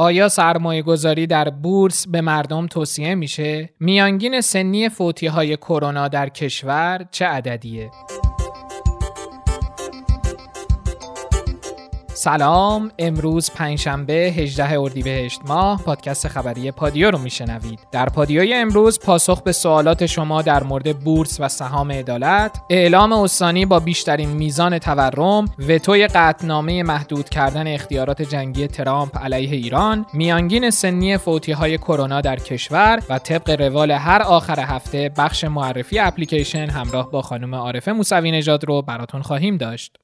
آیا سرمایه‌گذاری در بورس به مردم توصیه میشه؟ میانگین سنی فوتی‌های کرونا در کشور چه عددیه؟ سلام، امروز پنجشنبه 18 اردیبهشت ماه پادکست خبری پادیو رو میشنوید. در پادیوی امروز پاسخ به سوالات شما در مورد بورس و سهام عدالت، اعلام استانی با بیشترین میزان تورم، وتوی قطعنامه محدود کردن اختیارات جنگی ترامپ علیه ایران، میانگین سنی فوتی‌های کرونا در کشور و طبق روال هر آخر هفته بخش معرفی اپلیکیشن همراه با خانم عارفه موسوی نژاد رو براتون خواهیم داشت.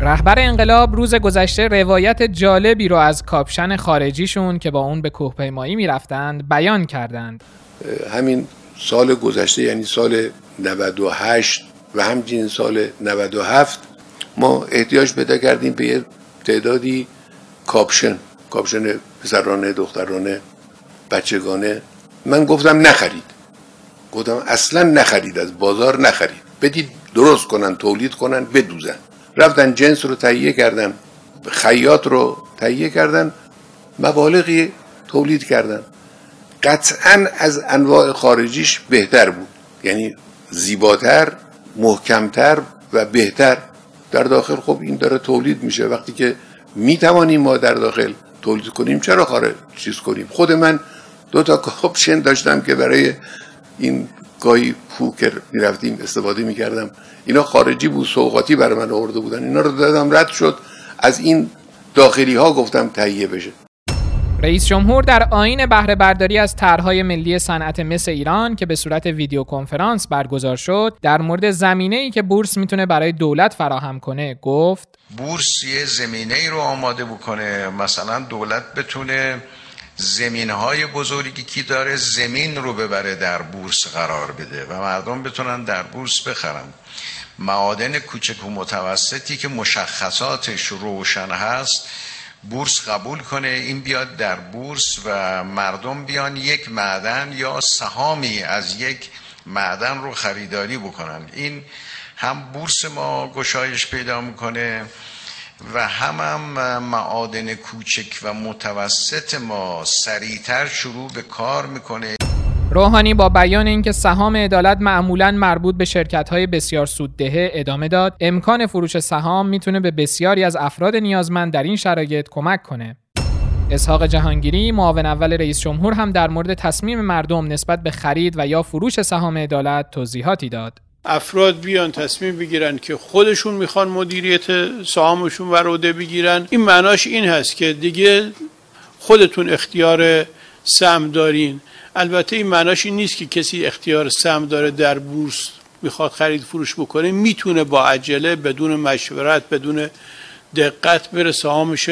رهبر انقلاب روز گذشته روایت جالبی رو از کاپشن خارجیشون که با اون به کوهپیمایی می‌رفتند بیان کردند. همین سال گذشته یعنی سال 98 و همچنین سال 97 ما احتیاج پیدا کردیم به یه تعدادی کاپشن پسرانه، دخترانه، بچگانه. من گفتم نخرید. گفتم اصلا نخرید، از بازار نخرید. بدید درست کنن، تولید کنن، بدوزن. رفتن جنس رو تهیه کردن، خیاط رو تهیه کردن، مبالغی تولید کردن. قطعاً از انواع خارجیش بهتر بود، یعنی زیباتر، محکمتر و بهتر. در داخل خب این داره تولید میشه. وقتی که میتوانیم ما در داخل تولید کنیم چرا خارج چیز کنیم. خود من 2 تا کاپشن داشتم که برای این گاهی پوکر میرفتیم استفاده میکردم. اینا خارجی بود، سوغاتی برای من آورده بودن، اینا رو دادم رد شد. از این داخلی ها گفتم تهیه بشه. رئیس جمهور در آیین بهره برداری از طرح‌های ملی صنعت مس ایران که به صورت ویدیو کنفرانس برگزار شد، در مورد زمینه‌ای که بورس میتونه برای دولت فراهم کنه گفت بورس یه زمینه‌ای رو آماده بکنه، مثلا دولت بتونه زمین‌های بزرگی که داره زمین رو ببره در بورس قرار بده و مردم بتونن در بورس بخرن. معادن کوچک و متوسطی که مشخصاتش روشن هست بورس قبول کنه، این بیاد در بورس و مردم بیان یک معدن یا سهامی از یک معدن رو خریداری بکنن. این هم بورس ما گشایش پیدا میکنه و هم معادن کوچک و متوسط ما سریعتر شروع به کار میکنه. روحانی با بیان اینکه سهام عدالت معمولاً مربوط به شرکت‌های بسیار سوددهه ادامه داد، امکان فروش سهام میتونه به بسیاری از افراد نیازمند در این شرایط کمک کنه. اسحاق جهانگیری معاون اول رئیس جمهور هم در مورد تصمیم مردم نسبت به خرید و یا فروش سهام عدالت توضیحاتی داد. افراد بیان تصمیم بگیرن که خودشون میخوان مدیریت سهامشون و عهده بگیرن، این معناش این هست که دیگه خودتون اختیار سهم دارین. البته این معناش این نیست که کسی اختیار سهم داره در بورس میخواد خرید فروش بکنه، میتونه با عجله بدون مشورت بدون دقت بره سهامش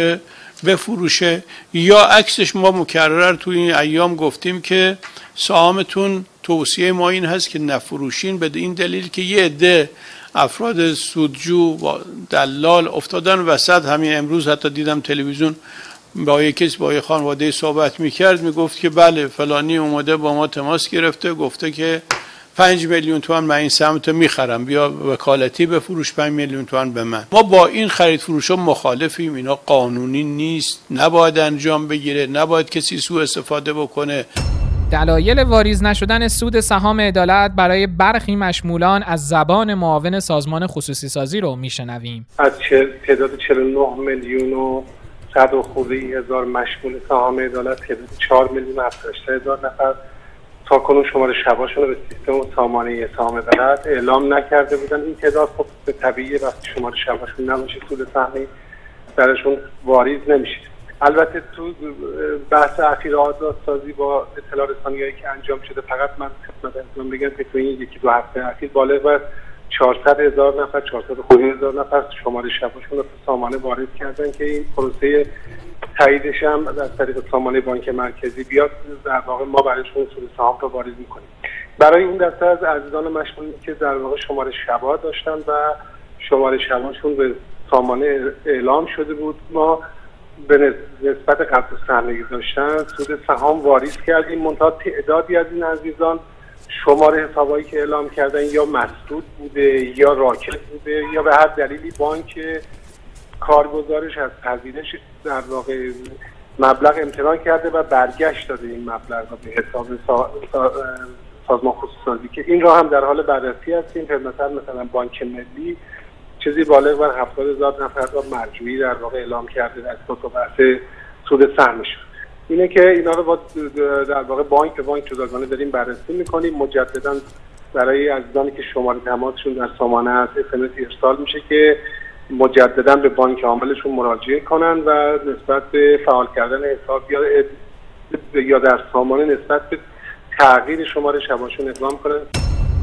بفروشه. یا عکسش، ما مکرر تو این ایام گفتیم که سهامتون توصیه ما این هست که نفروشین، به این دلیل که یه عده افراد سودجو و دلال افتادن وسط. همین امروز حتی دیدم تلویزیون با یک کس با یک خانواده صحبت میکرد، میگفت که بله فلانی اومده با ما تماس گرفته گفته که 5 میلیون تومان من این سهمتو میخرم، بیا وکالتی بفروش 5 میلیون تومان به من. ما با این خرید فروشا مخالفیم، اینا قانونی نیست، نباید انجام بگیره، نباید کسی سوء استفاده بکنه. دلایل واریز نشدن سود سهام عدالت برای برخی مشمولان از زبان معاون سازمان خصوصی سازی رو میشنویم. از تعداد 49 میلیون و 100 و خورده هزار مشمول سهام عدالت، تعداد 4 میلیون و 78000 نفر تا کنون شماره شباشون رو به سیستم سامانه سهام عدالت اعلام نکرده بودن. این تعداد خب به طبیعیه، وقتی شماره شباشون نباشه سود سهمی درشون واریز نمیشه. البته تو بحث اخیر آزادسازی با اطلاع رسانی‌هایی که انجام شده، فقط من خدمتتون بگم که تو این 1-2 هفته اخیر بالغ بر 400 هزار نفر شماره شباشون رو سامانه وارد کردن که این پروسه تاییدش هم از طریق سامانه بانک مرکزی بیاد. در واقع ما برایشون اصول سهام رو وارد می‌کنیم. برای اون دسته از عزیزان مشمول که در واقع شماره شبا داشتن و شماره شباشون به سامانه اعلام شده بود، ما به نسبت قبل سهمگی داشتن سود سهام واریز کردیم. منتها تعدادی از این عزیزان شماره حسابایی که اعلام کردن یا مسدود بوده یا راکد بوده یا به هر دلیلی بانک کارگزارش از پذیرش در واقع مبلغ امتناع کرده و برگشت داده این مبلغ به حساب سازمان خصوصی‌سازی که این را هم در حال بررسی هستیم. مثلا بانک ملی چیزی بالغ بر 70,000 نفر را مرجوعی در واقع اعلام کرده از تو بحث سود سهمشون. اینه که اینا رو در واقع بانک به بانک جداگانه داریم بررسی می‌کنیم. مجددا برای عزیزانی که شماره تماسشون در سامانه هست SMS ارسال میشه که مجددا به بانک عاملشون مراجعه کنن و نسبت به فعال کردن حساب یا در سامانه نسبت به تغییر شماره شباشون اقدام کنن.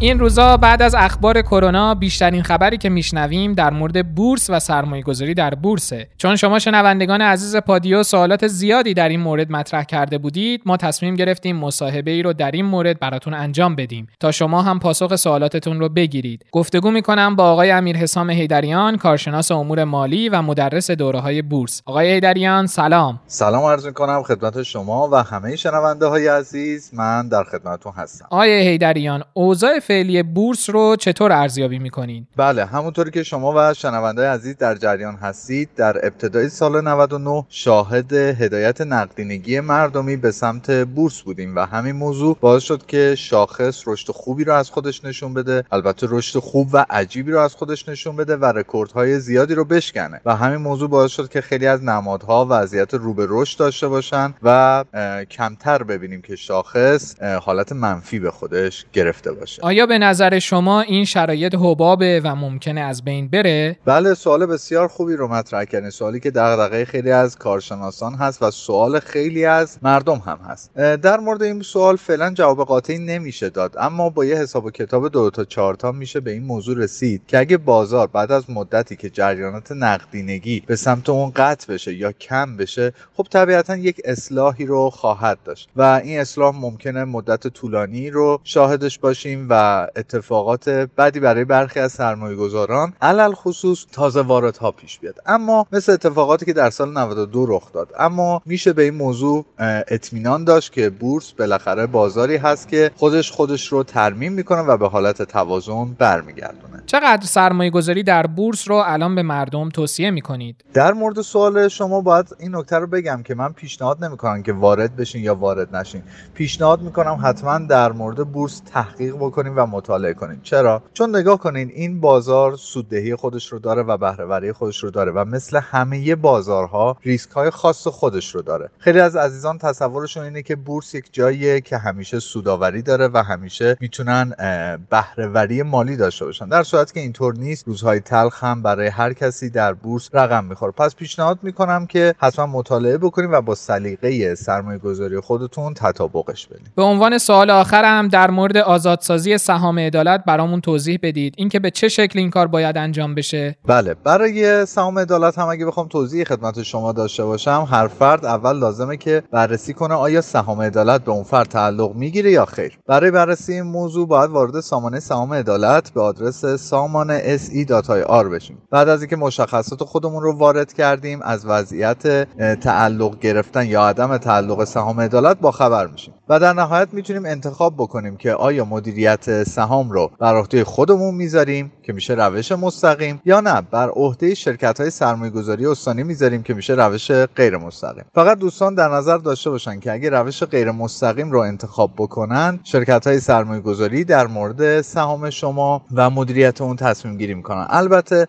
این روزا بعد از اخبار کرونا بیشترین خبری که میشنویم در مورد بورس و سرمایه‌گذاری در بورسه. چون شما شنوندگان عزیز پادیو سوالات زیادی در این مورد مطرح کرده بودید، ما تصمیم گرفتیم مصاحبه‌ای رو در این مورد براتون انجام بدیم تا شما هم پاسخ سوالاتتون رو بگیرید. گفتگو می‌کنم با آقای امیر حسام حیدریان، کارشناس امور مالی و مدرس دوره‌های بورس. آقای حیدریان سلام. سلام عرض می‌کنم خدمت شما و همه شنونده‌های عزیز. من در خدمتتون هستم. آقای حیدریان، اوضاع فعلی بورس رو چطور ارزیابی می‌کنین؟ بله، همونطوری که شما و شنوندگان عزیز در جریان هستید، در ابتدای سال 99 شاهد هدایت نقدینگی مردمی به سمت بورس بودیم و همین موضوع باعث شد که شاخص رشد خوبی رو از خودش نشون بده، البته رشد خوب و عجیبی رو از خودش نشون بده و رکوردهای زیادی رو بشکنه و همین موضوع باعث شد که خیلی از نمادها وضعیت رو به رشد داشته باشن و کمتر ببینیم که شاخص حالت منفی به خودش گرفته باشه. یا به نظر شما این شرایط حبابه و ممکنه از بین بره؟ بله، سوال بسیار خوبی رو مطرح کردین، سوالی که دغدغه خیلی از کارشناسان هست و سوال خیلی از مردم هم هست. در مورد این سوال فعلا جواب قاطعی نمیشه داد، اما با یه حساب و کتاب 2 تا 4 تا میشه به این موضوع رسید که اگه بازار بعد از مدتی که جریانات نقدینگی به سمت اون قطع بشه یا کم بشه، خب طبیعتا یک اصلاحی رو خواهد داشت و این اصلاح ممکنه مدت طولانی رو شاهدش باشیم و اتفاقات بدی برای برخی از سرمایه‌گذاران علل خصوص تازه واردها پیش بیاد، اما مثل اتفاقاتی که در سال 92 رخ داد. اما میشه به این موضوع اطمینان داشت که بورس بالاخره بازاری هست که خودش رو ترمیم میکنه و به حالت توازن برمیگردونه. چقدر سرمایه‌گذاری در بورس رو الان به مردم توصیه میکنید؟ در مورد سوال شما باید این نکته رو بگم که من پیشنهاد نمیکنم که وارد بشین یا وارد نشین. پیشنهاد میکنم حتما در مورد بورس تحقیق بکنید و مطالعه کنین. چرا؟ چون نگاه کنین این بازار سوددهی خودش رو داره و بهره‌وری خودش رو داره و مثل همه بازارها ریسک‌های خاص خودش رو داره. خیلی از عزیزان تصورشون اینه که بورس یک جاییه که همیشه سوداوری داره و همیشه میتونن بهره‌وری مالی داشته باشن، در صورتی که اینطور نیست. روزهای تلخ هم برای هر کسی در بورس رقم میخوره. پس پیشنهاد میکنم که حتما مطالعه بکنین و با سلیقه سرمایه‌گذاری خودتون تطابقش بدین. به عنوان سوال آخرم در مورد آزادسازی سهام عدالت برامون توضیح بدید، اینکه به چه شکل این کار باید انجام بشه؟ بله، برای سهام عدالت هم اگه بخوام توضیح خدمت شما داشته باشم، هر فرد اول لازمه که بررسی کنه آیا سهام عدالت به اون فرد تعلق میگیره یا خیر. برای بررسی این موضوع باید وارد سامانه سهام عدالت به آدرس saman.se.ir بشیم. بعد از اینکه مشخصات خودمون رو وارد کردیم، از وضعیت تعلق گرفتن یا عدم تعلق سهام عدالت با خبر میشیم و در نهایت میتونیم انتخاب بکنیم که آیا مدیریت سهام رو بر عهده خودمون میذاریم که میشه روش مستقیم، یا نه بر عهده شرکت‌های سرمایه‌گذاری استانی میذاریم که میشه روش غیر مستقیم. فقط دوستان در نظر داشته باشن که اگه روش غیر مستقیم رو انتخاب بکنن، شرکت‌های سرمایه‌گذاری در مورد سهام شما و مدیریت اون تصمیم گیری میکنن. البته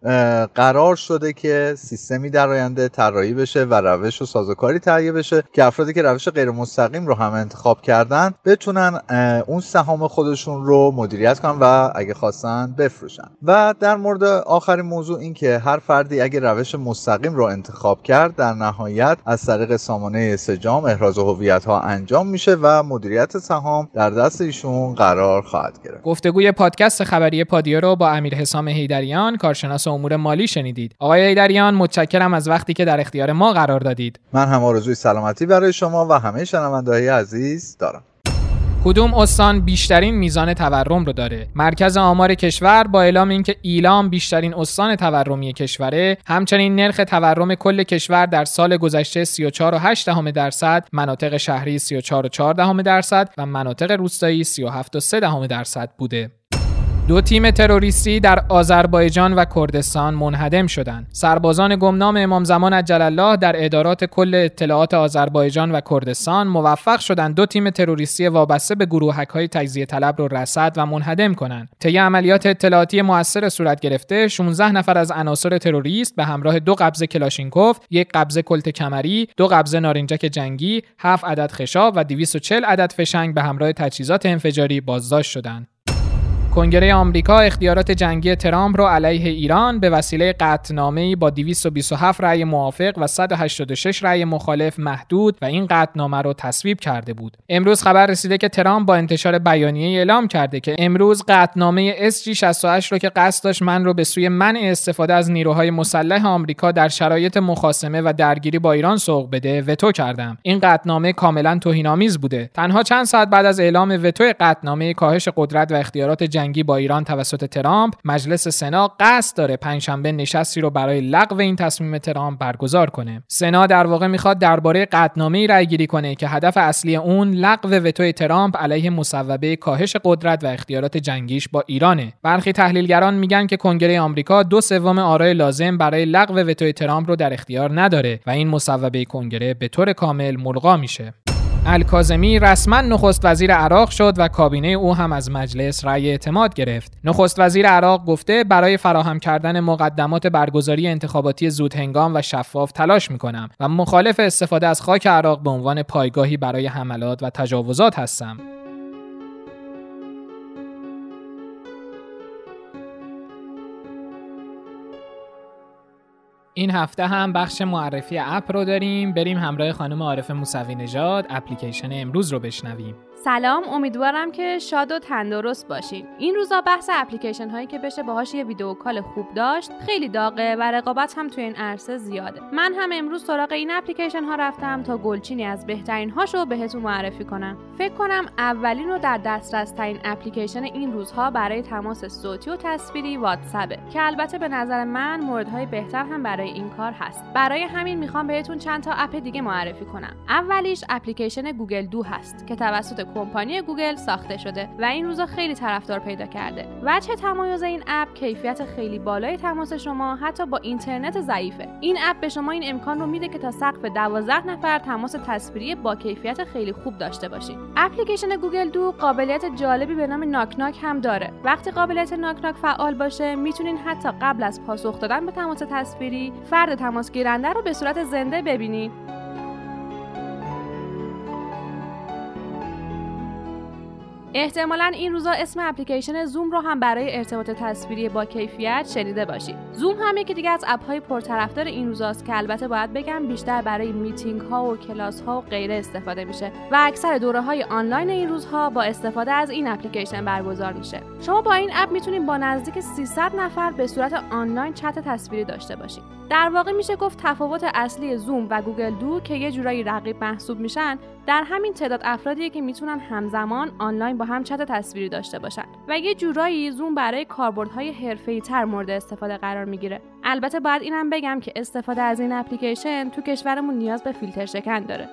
قرار شده که سیستمی در آینده طراحی بشه و روش و سازوکاری تهیه بشه که افرادی که روش غیر مستقیم رو هم انتخاب کردن بتونن اون سهام خودشون رو مدیریت کنن و اگه خواستن بفروشن. و در مورد آخرین موضوع این که هر فردی اگه روش مستقیم رو انتخاب کرد، در نهایت از طریق سامانه استجام احراز هویت ها انجام میشه و مدیریت سهام در دست ایشون قرار خواهد گرفت. گفتگوی پادکست خبری پادیو رو با امیر حسام حیدریان، کارشناس امور مالی شنیدید. آقای حیدریان متشکرم از وقتی که در اختیار ما قرار دادید. من هم آرزوی سلامتی برای شما و همه شنوندگان عزیز دارم. کدوم استان بیشترین میزان تورم رو داره؟ مرکز آمار کشور با اعلام اینکه ایلام بیشترین استان تورمی کشوره، همچنین نرخ تورم کل کشور در سال گذشته 34.8%، مناطق شهری 34.4% و مناطق روستایی 37.3% بوده. دو تیم تروریستی در آذربایجان و کردستان منهدم شدند. سربازان گمنام امام زمان عجل الله در ادارات کل اطلاعات آذربایجان و کردستان موفق شدند دو تیم تروریستی وابسته به گروهک‌های تجزیه طلب را رصد و منهدم کنند. طی عملیات اطلاعاتی مؤثر صورت گرفته 16 نفر از عناصر تروریست به همراه 2 قبضه کلاشینکوف، 1 قبضه کلت کمری، 2 قبضه نارنجک جنگی، 7 عدد خشاب و 240 عدد فشنگ به همراه تجهیزات انفجاری بازداشت شدند. کنگره آمریکا اختیارات جنگی ترامپ را علیه ایران به وسیله قطعنامه‌ای با 227 رأی موافق و 186 رأی مخالف محدود و این قطعنامه را تصویب کرده بود. امروز خبر رسیده که ترامپ با انتشار بیانیه‌ای اعلام کرده که امروز قطعنامه SG68 را که قصد داشت من را به سوی منع استفاده از نیروهای مسلح آمریکا در شرایط مخاصمه و درگیری با ایران سوق بده وتو کردم. این قطعنامه کاملا توهین‌آمیز بوده. تنها چند ساعت بعد از اعلام وتو قطعنامه کاهش قدرت و اختیارات جنگی با ایران توسط ترامپ، مجلس سنا قصد داره پنجشنبه نشستی رو برای لغو این تصمیم ترامپ برگزار کنه. سنا در واقع میخواد درباره قطعنامه‌ای رأی‌گیری کنه که هدف اصلی اون لغو وتوی ترامپ علیه مصوبه کاهش قدرت و اختیارات جنگیش با ایرانه. برخی تحلیلگران میگن که کنگره آمریکا 2/3 آرای لازم برای لغو وتوی ترامپ رو در اختیار نداره و این مصوبه کنگره به طور کامل ملغا میشه. الکاظمی رسما نخست وزیر عراق شد و کابینه او هم از مجلس رأی اعتماد گرفت. نخست وزیر عراق گفته برای فراهم کردن مقدمات برگزاری انتخاباتی زودهنگام و شفاف تلاش می‌کنم و مخالف استفاده از خاک عراق به عنوان پایگاهی برای حملات و تجاوزات هستم. این هفته هم بخش معرفی اپ رو داریم. بریم همراه خانم عارفه موسوی نژاد اپلیکیشن امروز رو بشنویم. سلام، امیدوارم که شاد و تندرست باشین. این روزا بحث اپلیکیشن هایی که بشه باهاش یه ویدیو کال خوب داشت خیلی داغه و رقابت هم توی این عرصه زیاده. من هم امروز سراغ این اپلیکیشن ها رفتم تا گلچینی از بهترین هاشو بهتون معرفی کنم. فکر کنم اولین رو در دسترس ترین اپلیکیشن این روزها برای تماس صوتی و تصویری واتساپه که البته به نظر من موردهای بهتر هم برای این کار هست. برای همین میخوام بهتون چند تا اپ دیگه معرفی کنم. اولیش اپلیکیشن گوگل دو هست که توسط کمپانی گوگل ساخته شده و این روزا خیلی طرفدار پیدا کرده. وجه تمایز این اپ کیفیت خیلی بالای تماس شما حتی با اینترنت ضعیفه. این اپ به شما این امکان رو میده که تا سقف 12 نفر تماس تصویری با کیفیت خیلی خوب داشته باشید. اپلیکیشن گوگل دو قابلیت جالبی به نام ناک ناک هم داره. وقتی قابلیت ناک ناک فعال باشه میتونین حتی قبل از پاسخ دادن به تماس تصویری فرد تماس گیرنده رو به صورت زنده ببینید. احتمالاً این روزا اسم اپلیکیشن زوم رو هم برای ارتباط تصویری با کیفیت شنیده باشید. زوم هم یکی دیگه از اپ‌های پرطرفدار این روزاست که البته باید بگم بیشتر برای میتینگ‌ها و کلاس‌ها و غیره استفاده میشه و اکثر دوره‌های آنلاین این روزها با استفاده از این اپلیکیشن برگزار میشه. شما با این اپ میتونید با نزدیک 300 نفر به صورت آنلاین چت تصویری داشته باشید. در واقع میشه گفت تفاوت اصلی زوم و گوگل دو که یه جورایی رقیب محسوب میشن در همین تعداد افرادیه که میتونن همزمان آنلاین با هم چت تصویری داشته باشن و یه جورایی زوم برای کاربردهای حرفه‌ای‌تر مورد استفاده قرار میگیره. البته باید اینم بگم که استفاده از این اپلیکیشن تو کشورمون نیاز به فیلتر شکن داره.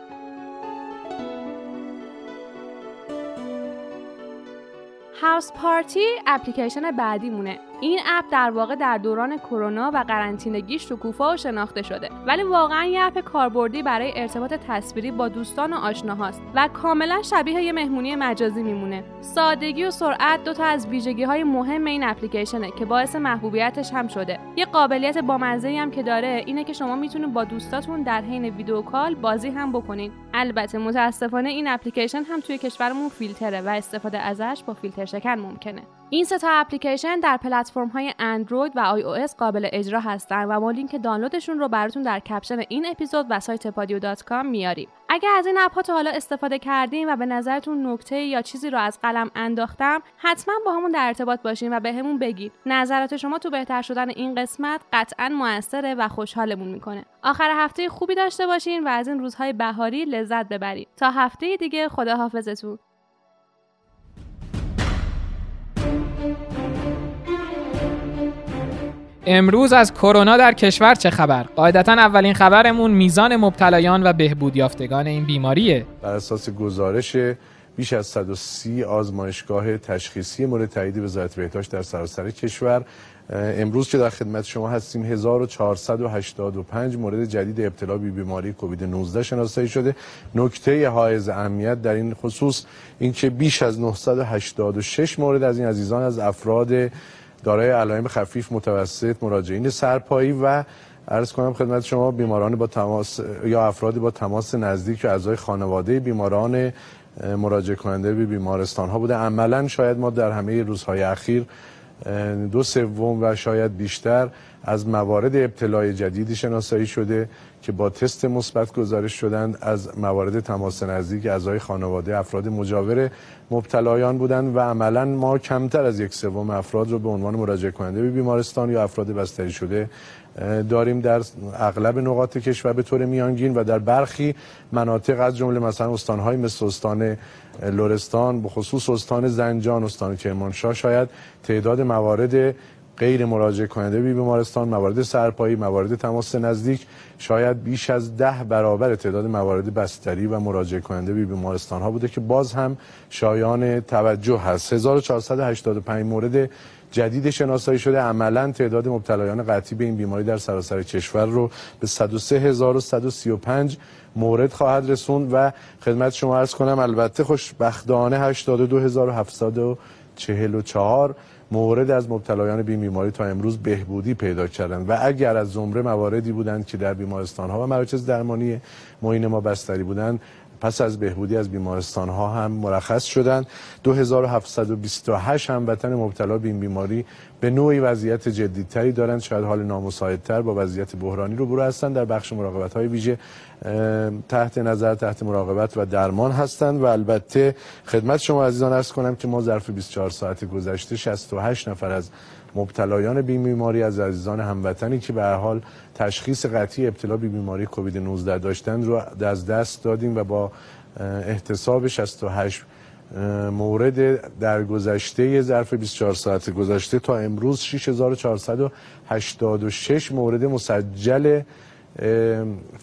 هاوس پارتی اپلیکیشن بعدی مونه. این اپ در واقع در دوران کرونا و قرنطینگی شکوفا و شناخته شده ولی واقعا یه اپ کاربردی برای ارتباط تصویری با دوستان و آشناهاست و کاملا شبیه یه مهمونی مجازی میمونه. سادگی و سرعت دوتا از ویژگی‌های مهم این اپلیکیشنه که باعث محبوبیتش هم شده. یه قابلیت بامزه‌ای هم که داره اینه که شما میتونید با دوستاتون در حین ویدیو کال بازی هم بکنید. البته متأسفانه این اپلیکیشن هم توی کشورمون فیلتره و استفاده ازش با فیلتر شکن ممکنه. این سه تا اپلیکیشن در پلتفرم‌های اندروید و iOS قابل اجرا هستن و ما لینک دانلودشون رو براتون در کپشن این اپیزود و سایت podio.com میاریم. اگه از این اپ‌ها تا حالا استفاده کردین و به نظرتون نکته یا چیزی رو از قلم انداختم، حتما با همون در ارتباط باشین و بهمون بگید. نظرات شما تو بهتر شدن این قسمت قطعاً موثره و خوشحالمون می‌کنه. آخر هفته خوبی داشته باشین و از این روزهای بهاری لذت ببرید. تا هفته دیگه خداحافظتون. امروز از کرونا در کشور چه خبر؟ قاعدتاً اولین خبرمون میزان مبتلایان و بهبودیافتگان این بیماریه. بر اساس گزارش بیش از 130 آزمایشگاه تشخیصی مورد تایید وزارت بهداشت در سراسر کشور. امروز که در خدمت شما هستیم 1485 مورد جدید ابتلا به بیماری کووید 19 شناسایی شده. نکته حائز اهمیت در این خصوص اینکه بیش از 986 مورد از این عزیزان از افراد دارای علائم خفیف، متوسط، مراجعین سرپایی و عرض کنم خدمت شما بیماران با تماس یا افراد با تماس نزدیک و اعضای خانواده بیماران مراجعه کننده به بیمارستان ها بوده. عملا شاید ما در همه روزهای اخیر 2/3 و شاید بیشتر از موارد ابتلای جدیدی شناسایی شده که با تست مثبت گزارش شدند، از موارد تماس نزدیک، اعضای خانواده، افراد مجاور مبتلایان بودند و عملا ما کمتر از 1/3 افراد رو به عنوان مراجعه کننده به بیمارستان یا افراد بستری شده داریم در اغلب نقاط کشور به طور میانگین و در برخی مناطق از جمله مثلا استان‌های مثل استان لرستان، به خصوص استان زنجان، استان کرمانشاه شاید تعداد موارد غیر مراجعه کننده به بیمارستان، موارد سرپایی، موارد تماس نزدیک شاید بیش از 10 برابر تعداد موارد بستری و مراجعه کننده به بیمارستان ها بوده که باز هم شایان توجه هست. 1485 مورد جدید شناسایی شده. عملا تعداد مبتلایان قطعی به این بیماری در سراسر کشور رو به 103135 مورد خواهد رسوند و خدمت شما عرض کنم البته خوشبختانه 82744 مورد از مبتلایان به این بیماری تا امروز بهبودی پیدا کردند و اگر از زمره مواردی بودند که در بیمارستان‌ها و مراکز درمانی معین ما بستری بودند پس از بهبودی از بیمارستان‌ها هم مرخص شدند. 2728 هموطن مبتلا به این بیماری به نوعی وضعیت جدی‌تری دارند، شاید حال نامساعدتر با وضعیت بحرانی روبرو هستند، در بخش مراقبت‌های ویژه تحت نظر، تحت مراقبت و درمان هستند و البته خدمت شما عزیزان عرض کنم که ما ظرف 24 ساعت گذشته 68 نفر از مبتلایان به بیماری از عزیزان هموطنی که به هر حال تشخیص قطعی ابتلا به بیماری کووید 19 داشتند رو از دست دادیم و با احتساب 68 مورد در گذشته ظرف 24 ساعت گذشته تا امروز 6486 مورد مسجل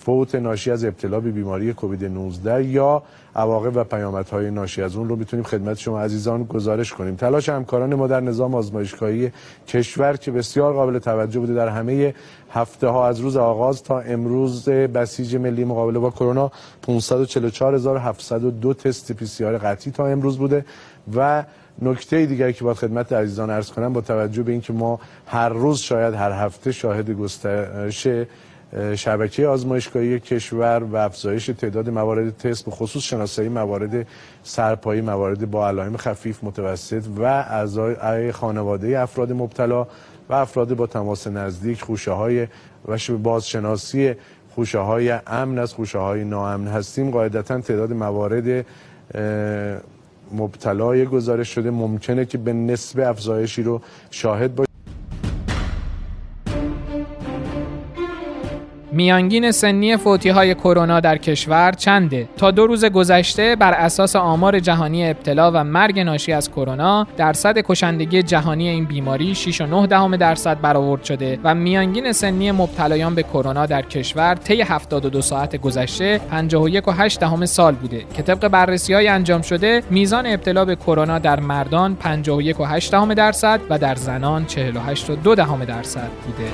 فوت ناشی از ابتلا به بیماری کووید 19 یا عواقب و پیامدهای ناشی از اون رو میتونیم خدمت شما عزیزان گزارش کنیم. تلاش همکاران ما در نظام آزمایشگاهی کشور که بسیار قابل توجه بوده در همه هفته ها از روز آغاز تا امروز بسیج ملی مقابله با کرونا 544702 تست پی سی آر قطعی تا امروز بوده و نکته دیگری که باید خدمت عزیزان عرض کنم با توجه به اینکه ما هر روز شاید هر هفته شاهد گسترش شبکه آزمایشگاهی کشور و افزایش تعداد موارد تست به خصوص شناسایی موارد سرپایی، موارد با علائم خفیف، متوسط و اعضای خانواده افراد مبتلا و افراد با تماس نزدیک، خوشه‌های و بازشناسی خوشه‌های امن از خوشه‌های ناامن هستیم، قاعدتاً تعداد موارد مبتلای گزارش شده ممکنه که به نسبت افزایشی رو شاهد باشیم. میانگین سنی فوتی‌های کرونا در کشور چنده؟ تا 2 روز گذشته بر اساس آمار جهانی ابتلا و مرگ ناشی از کرونا درصد کشندگی جهانی این بیماری 6.9% برآورد شده و میانگین سنی مبتلایان به کرونا در کشور طی 72 ساعت گذشته 51.8 سال بوده که طبق بررسی‌های انجام شده میزان ابتلا به کرونا در مردان 51.8% و در زنان 48.2% بوده.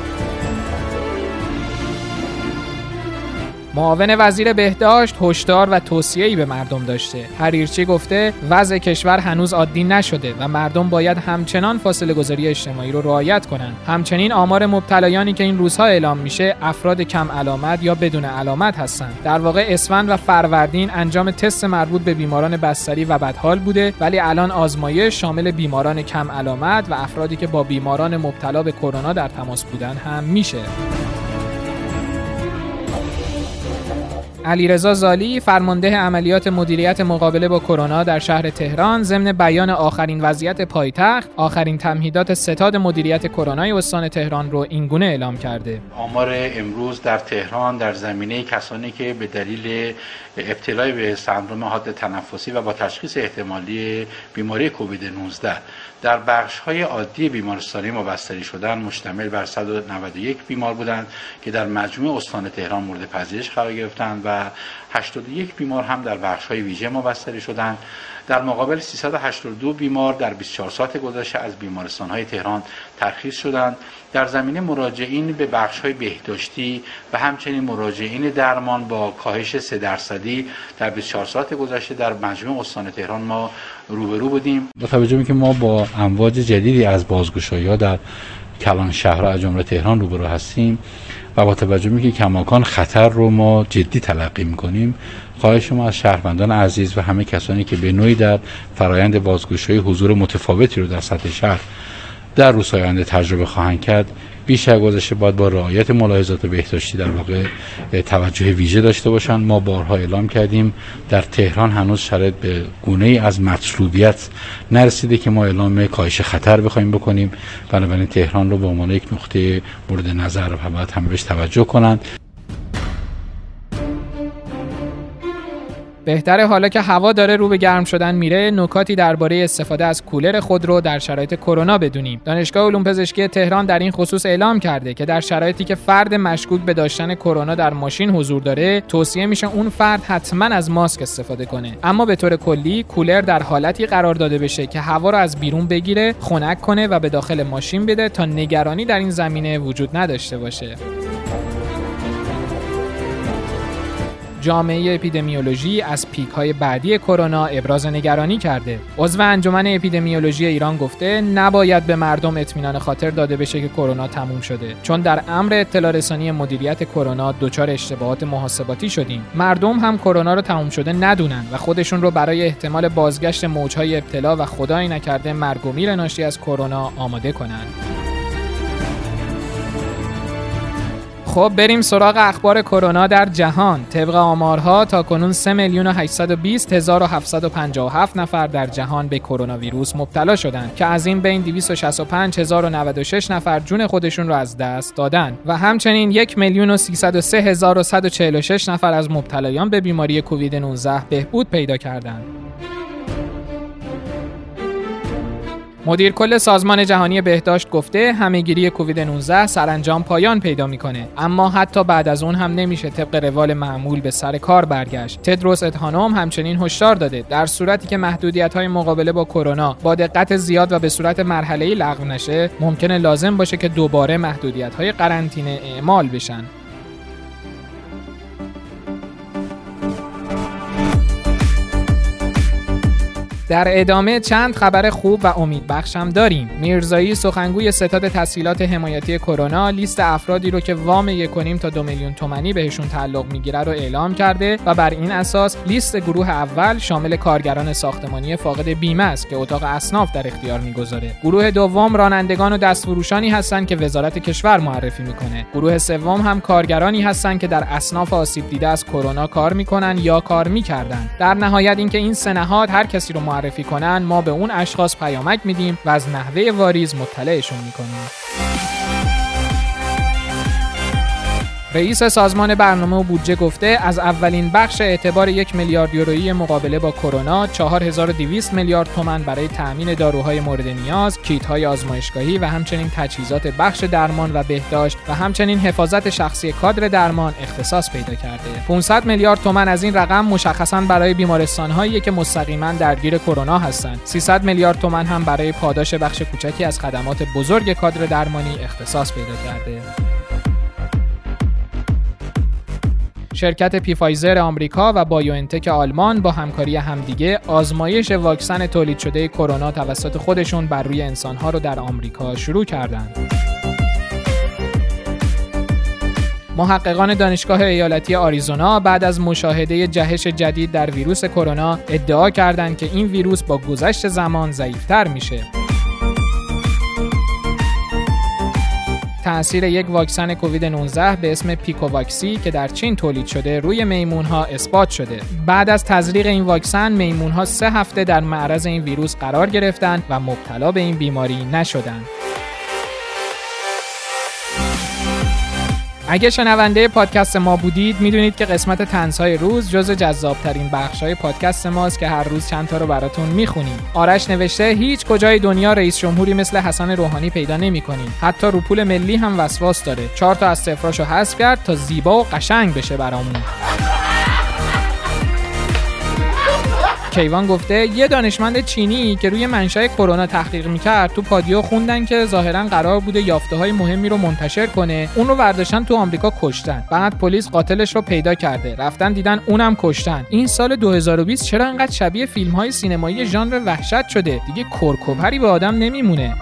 معاون وزیر بهداشت هشدار و توصیه‌ای به مردم داشته. حریرچی گفته وضع کشور هنوز عادی نشده و مردم باید همچنان فاصله‌گذاری اجتماعی رو رعایت کنند. همچنین آمار مبتلایانی که این روزها اعلام میشه افراد کم علامت یا بدون علامت هستند. در واقع اسفند و فروردین انجام تست مربوط به بیماران بستری و بدحال بوده ولی الان آزمایش شامل بیماران کم علامت و افرادی که با بیماران مبتلا به کرونا در تماس بودن هم میشه. علیرضا زالی فرمانده عملیات مدیریت مقابله با کرونا در شهر تهران ضمن بیان آخرین وضعیت پایتخت آخرین تمهیدات ستاد مدیریت کرونای استان تهران رو اینگونه اعلام کرده. آمار امروز در تهران در زمینه کسانی که به دلیل ابتلا به سندرم حاد تنفسی و با تشخیص احتمالی بیماری کووید 19 در بخش‌های عادی بیمارستانی ما بستری شدن مشتمل بر 191 بیمار بودند که در مجموع استان تهران مورد پذیرش قرار گرفتند و 81 بیمار هم در بخش‌های ویژه ما بستری شدند. در مقابل 382 بیمار در 24 ساعت گذشته از بیمارستان‌های تهران ترخیص شدند. در زمینه مراجعین به بخش‌های بهداشتی و همچنین مراجعین درمان با کاهش 3% در 24 ساعت گذشته در مجموع استان تهران ما روبرو بودیم. با توجه به اینکه ما با امواج جدیدی از بازگشایی‌ها در کلان شهر و جمله تهران روبرو هستیم و با توجه به اینکه کماکان خطر رو ما جدی تلقی می‌کنیم، خواهش ما از شهروندان عزیز و همه کسانی که به نوعی در فرایند بازگشایی حضور متفاوتی رو در سطح شهر در روزهای آینده تجربه خواهند کرد، بیش از گذشته باید با رعایت ملاحظات بهداشتی در واقع توجه ویژه داشته باشند. ما بارها اعلام کردیم در تهران هنوز شرایط به گونه‌ای از مطلوبیت نرسیده که ما اعلام کاهش خطر بخوایم بکنیم، بنابراین تهران رو به عنوان یک نقطه مورد نظر و باید همه بهش توجه کنند. بهتره حالا که هوا داره رو به گرم شدن میره، نکاتی درباره استفاده از کولر خودرو در شرایط کرونا بدونیم. دانشگاه علوم پزشکی تهران در این خصوص اعلام کرده که در شرایطی که فرد مشکوک به داشتن کرونا در ماشین حضور داره، توصیه میشه اون فرد حتما از ماسک استفاده کنه. اما به طور کلی کولر در حالتی قرار داده بشه که هوا رو از بیرون بگیره، خنک کنه و به داخل ماشین بده تا نگرانی در این زمینه وجود نداشته باشه. جامعه اپیدمیولوژی از پیک‌های بعدی کرونا ابراز نگرانی کرده. عضو انجمن اپیدمیولوژی ایران گفته نباید به مردم اطمینان خاطر داده بشه که کرونا تموم شده، چون در امر اطلاع رسانی مدیریت کرونا دچار اشتباهات محاسباتی شدیم. مردم هم کرونا رو تموم شده ندونن و خودشون رو برای احتمال بازگشت موج‌های ابتلا و خدای نکرده مرگ و میر ناشی از کرونا آماده کنن. خب بریم سراغ اخبار کرونا در جهان. طبق آمارها تا کنون 3,820,757 نفر در جهان به کرونا ویروس مبتلا شدند که از این بین 265,096 نفر جون خودشون رو از دست دادن و همچنین 1,303,146 نفر از مبتلایان به بیماری کووید 19 بهبود پیدا کردند. مدیر کل سازمان جهانی بهداشت گفته همهگیری کووید 19 سرانجام پایان پیدا میکنه، اما حتی بعد از اون هم نمیشه طبق روال معمول به سر کار برگشت. تدروس ادهانوم همچنین هشدار داده در صورتی که محدودیت‌های مقابله با کرونا با دقت زیاد و به صورت مرحله‌ای لغو نشه، ممکنه لازم باشه که دوباره محدودیت‌های قرنطینه اعمال بشن. در ادامه چند خبر خوب و امیدبخش هم داریم. میرزایی سخنگوی ستاد تسهیلات حمایتی کرونا لیست افرادی رو که وام 1.5 تا 2 میلیون تومانی بهشون تعلق میگیره رو اعلام کرده و بر این اساس لیست گروه اول شامل کارگران ساختمانی فاقد بیمه است که اتاق اصناف در اختیار میگذاره. گروه دوم رانندگان و دستفروشانی هستند که وزارت کشور معرفی میکنه. گروه سوم هم کارگرانی هستند که در اصناف آسیب دیده از کرونا کار میکنن یا کار میکردن. در نهایت اینکه این سه نهاد هر کسی رو معرفی کنن، ما به اون اشخاص پیامک میدیم و از نحوه واریز مطلعشون میکنیم. رئیس سازمان برنامه و بودجه گفته از اولین بخش اعتبار 1 میلیارد یورویی مقابله با کرونا 4200 میلیارد تومان برای تأمین داروهای مورد نیاز، کیت‌های آزمایشگاهی و همچنین تجهیزات بخش درمان و بهداشت و همچنین حفاظت شخصی کادر درمان اختصاص پیدا کرده. 500 میلیارد تومان از این رقم مشخصاً برای بیمارستان‌هایی که مستقیماً درگیر کرونا هستند. 300 میلیارد تومان هم برای پاداش بخش کوچکی از خدمات بزرگ کادر درمانی اختصاص پیدا کرده. شرکت پفایزر آمریکا و بایوانتک آلمان با همکاری همدیگه آزمایش واکسن تولید شده کرونا توسط خودشون بر روی انسان‌ها رو در آمریکا شروع کردند. محققان دانشگاه ایالتی آریزونا بعد از مشاهده جهش جدید در ویروس کرونا ادعا کردند که این ویروس با گذشت زمان ضعیف‌تر میشه. تأثیر یک واکسن کووید 19 به اسم پیکوواکسی که در چین تولید شده روی میمون‌ها اثبات شده. بعد از تزریق این واکسن میمون‌ها 3 هفته در معرض این ویروس قرار گرفتند و مبتلا به این بیماری نشدند. اگه شنونده پادکست ما بودید میدونید که قسمت طنزهای روز جزو جذابترین بخش‌های پادکست ماست که هر روز چند تا رو براتون میخونیم. آرش نوشته هیچ کجای دنیا رئیس جمهوری مثل حسن روحانی پیدا نمی‌کنیم. حتی رو پول ملی هم وسواس داره. 4 تا استعفاشو حذف کرد تا زیبا و قشنگ بشه برامون. کیوان گفته یه دانشمند چینی که روی منشأ کرونا تحقیق می‌کرد تو پادیو خوندن که ظاهراً قرار بوده یافته‌های مهمی رو منتشر کنه، اون رو برداشتن تو آمریکا کشتن. بعد پلیس قاتلش رو پیدا کرده، رفتن دیدن اونم کشتن. این سال 2020 چرا انقدر شبیه فیلم‌های سینمایی ژانر وحشت شده؟ دیگه کرکوبری به آدم نمیمونه.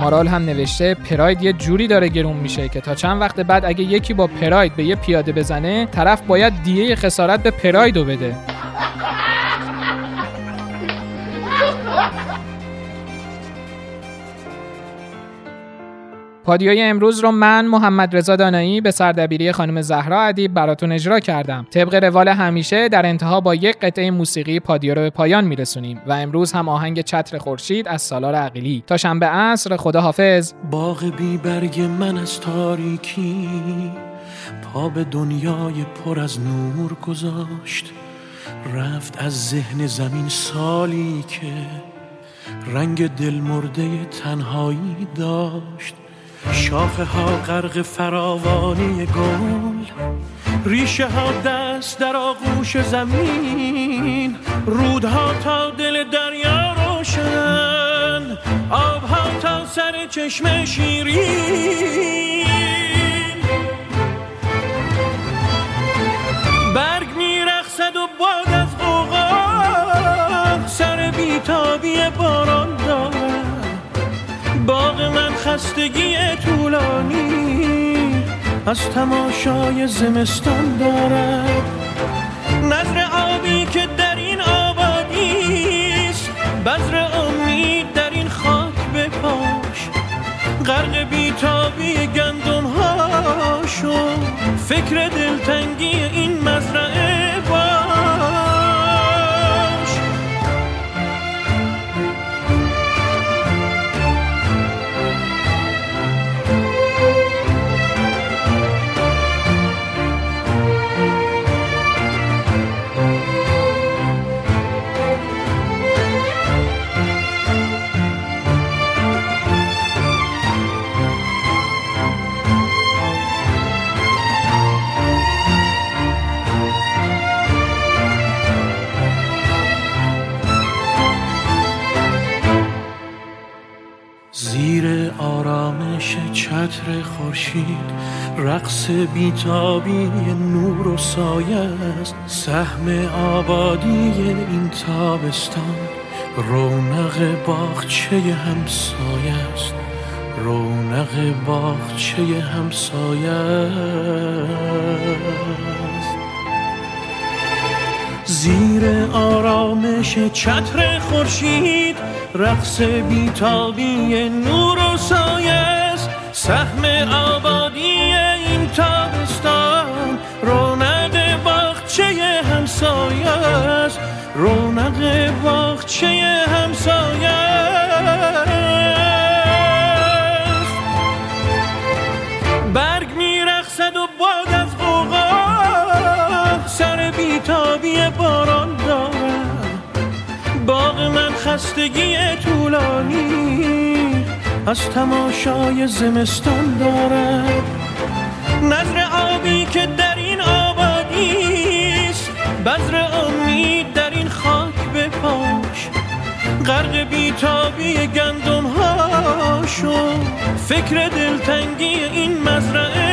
مارال هم نوشته پراید یه جوری داره گرون میشه که تا چند وقت بعد اگه یکی با پراید به یه پیاده بزنه، طرف باید دیه خسارت به پرایدو بده. پادیای امروز رو من محمد رضا دانایی به سردبیری خانم زهرا ادیب براتون اجرا کردم. طبق روال همیشه در انتها با یک قطعه موسیقی پادیا رو به پایان میرسونیم و امروز هم آهنگ چتر خورشید از سالار عقیلی. تا شنبه عصر، خداحافظ. باغ بی برگ من از تاریکی پا به دنیای پر از نور گذاشت، رفت از ذهن زمین سالی که رنگ دل مرده تنهایی داشت. شاخه ها غرق فراوانی گل، ریشه ها دست در آغوش زمین، رودها تا دل دریا روشن، آبها تا سر چشم شیرین. برگ میرقصد و باد از غوغا سر بیتابی باران دارد. باغ من خستگی طولانی از تماشای زمستان دارد. نظر آبی که در این آبادیست، بذر امید در این خاک بپاش. غرق بیتابی گندمهاش و فکر دلتنگی این مزرعه باش. آرامش چتر خورشید رقص بیتابی نور و سایه است. سهم آبادی این تابستان رونق باغچه همسایه است، رونق باغچه همسایه است. زیر آرامش چتر خورشید رقص بیتابی نور و سایه است. سهم آبادی این تابستان رونق باغچه همسایه است، رونق باغچه همسایه است. برگ میرقصد و باد از غوغا سر بیتابی باران دارد. باغ من خستگی طولانی از تماشای زمستان دارد. نظر آبی که در این آبادیست، بذر امید در این خاک بپاش. غرق بیتابی گندمهاش و فکر دلتنگی این مزرعه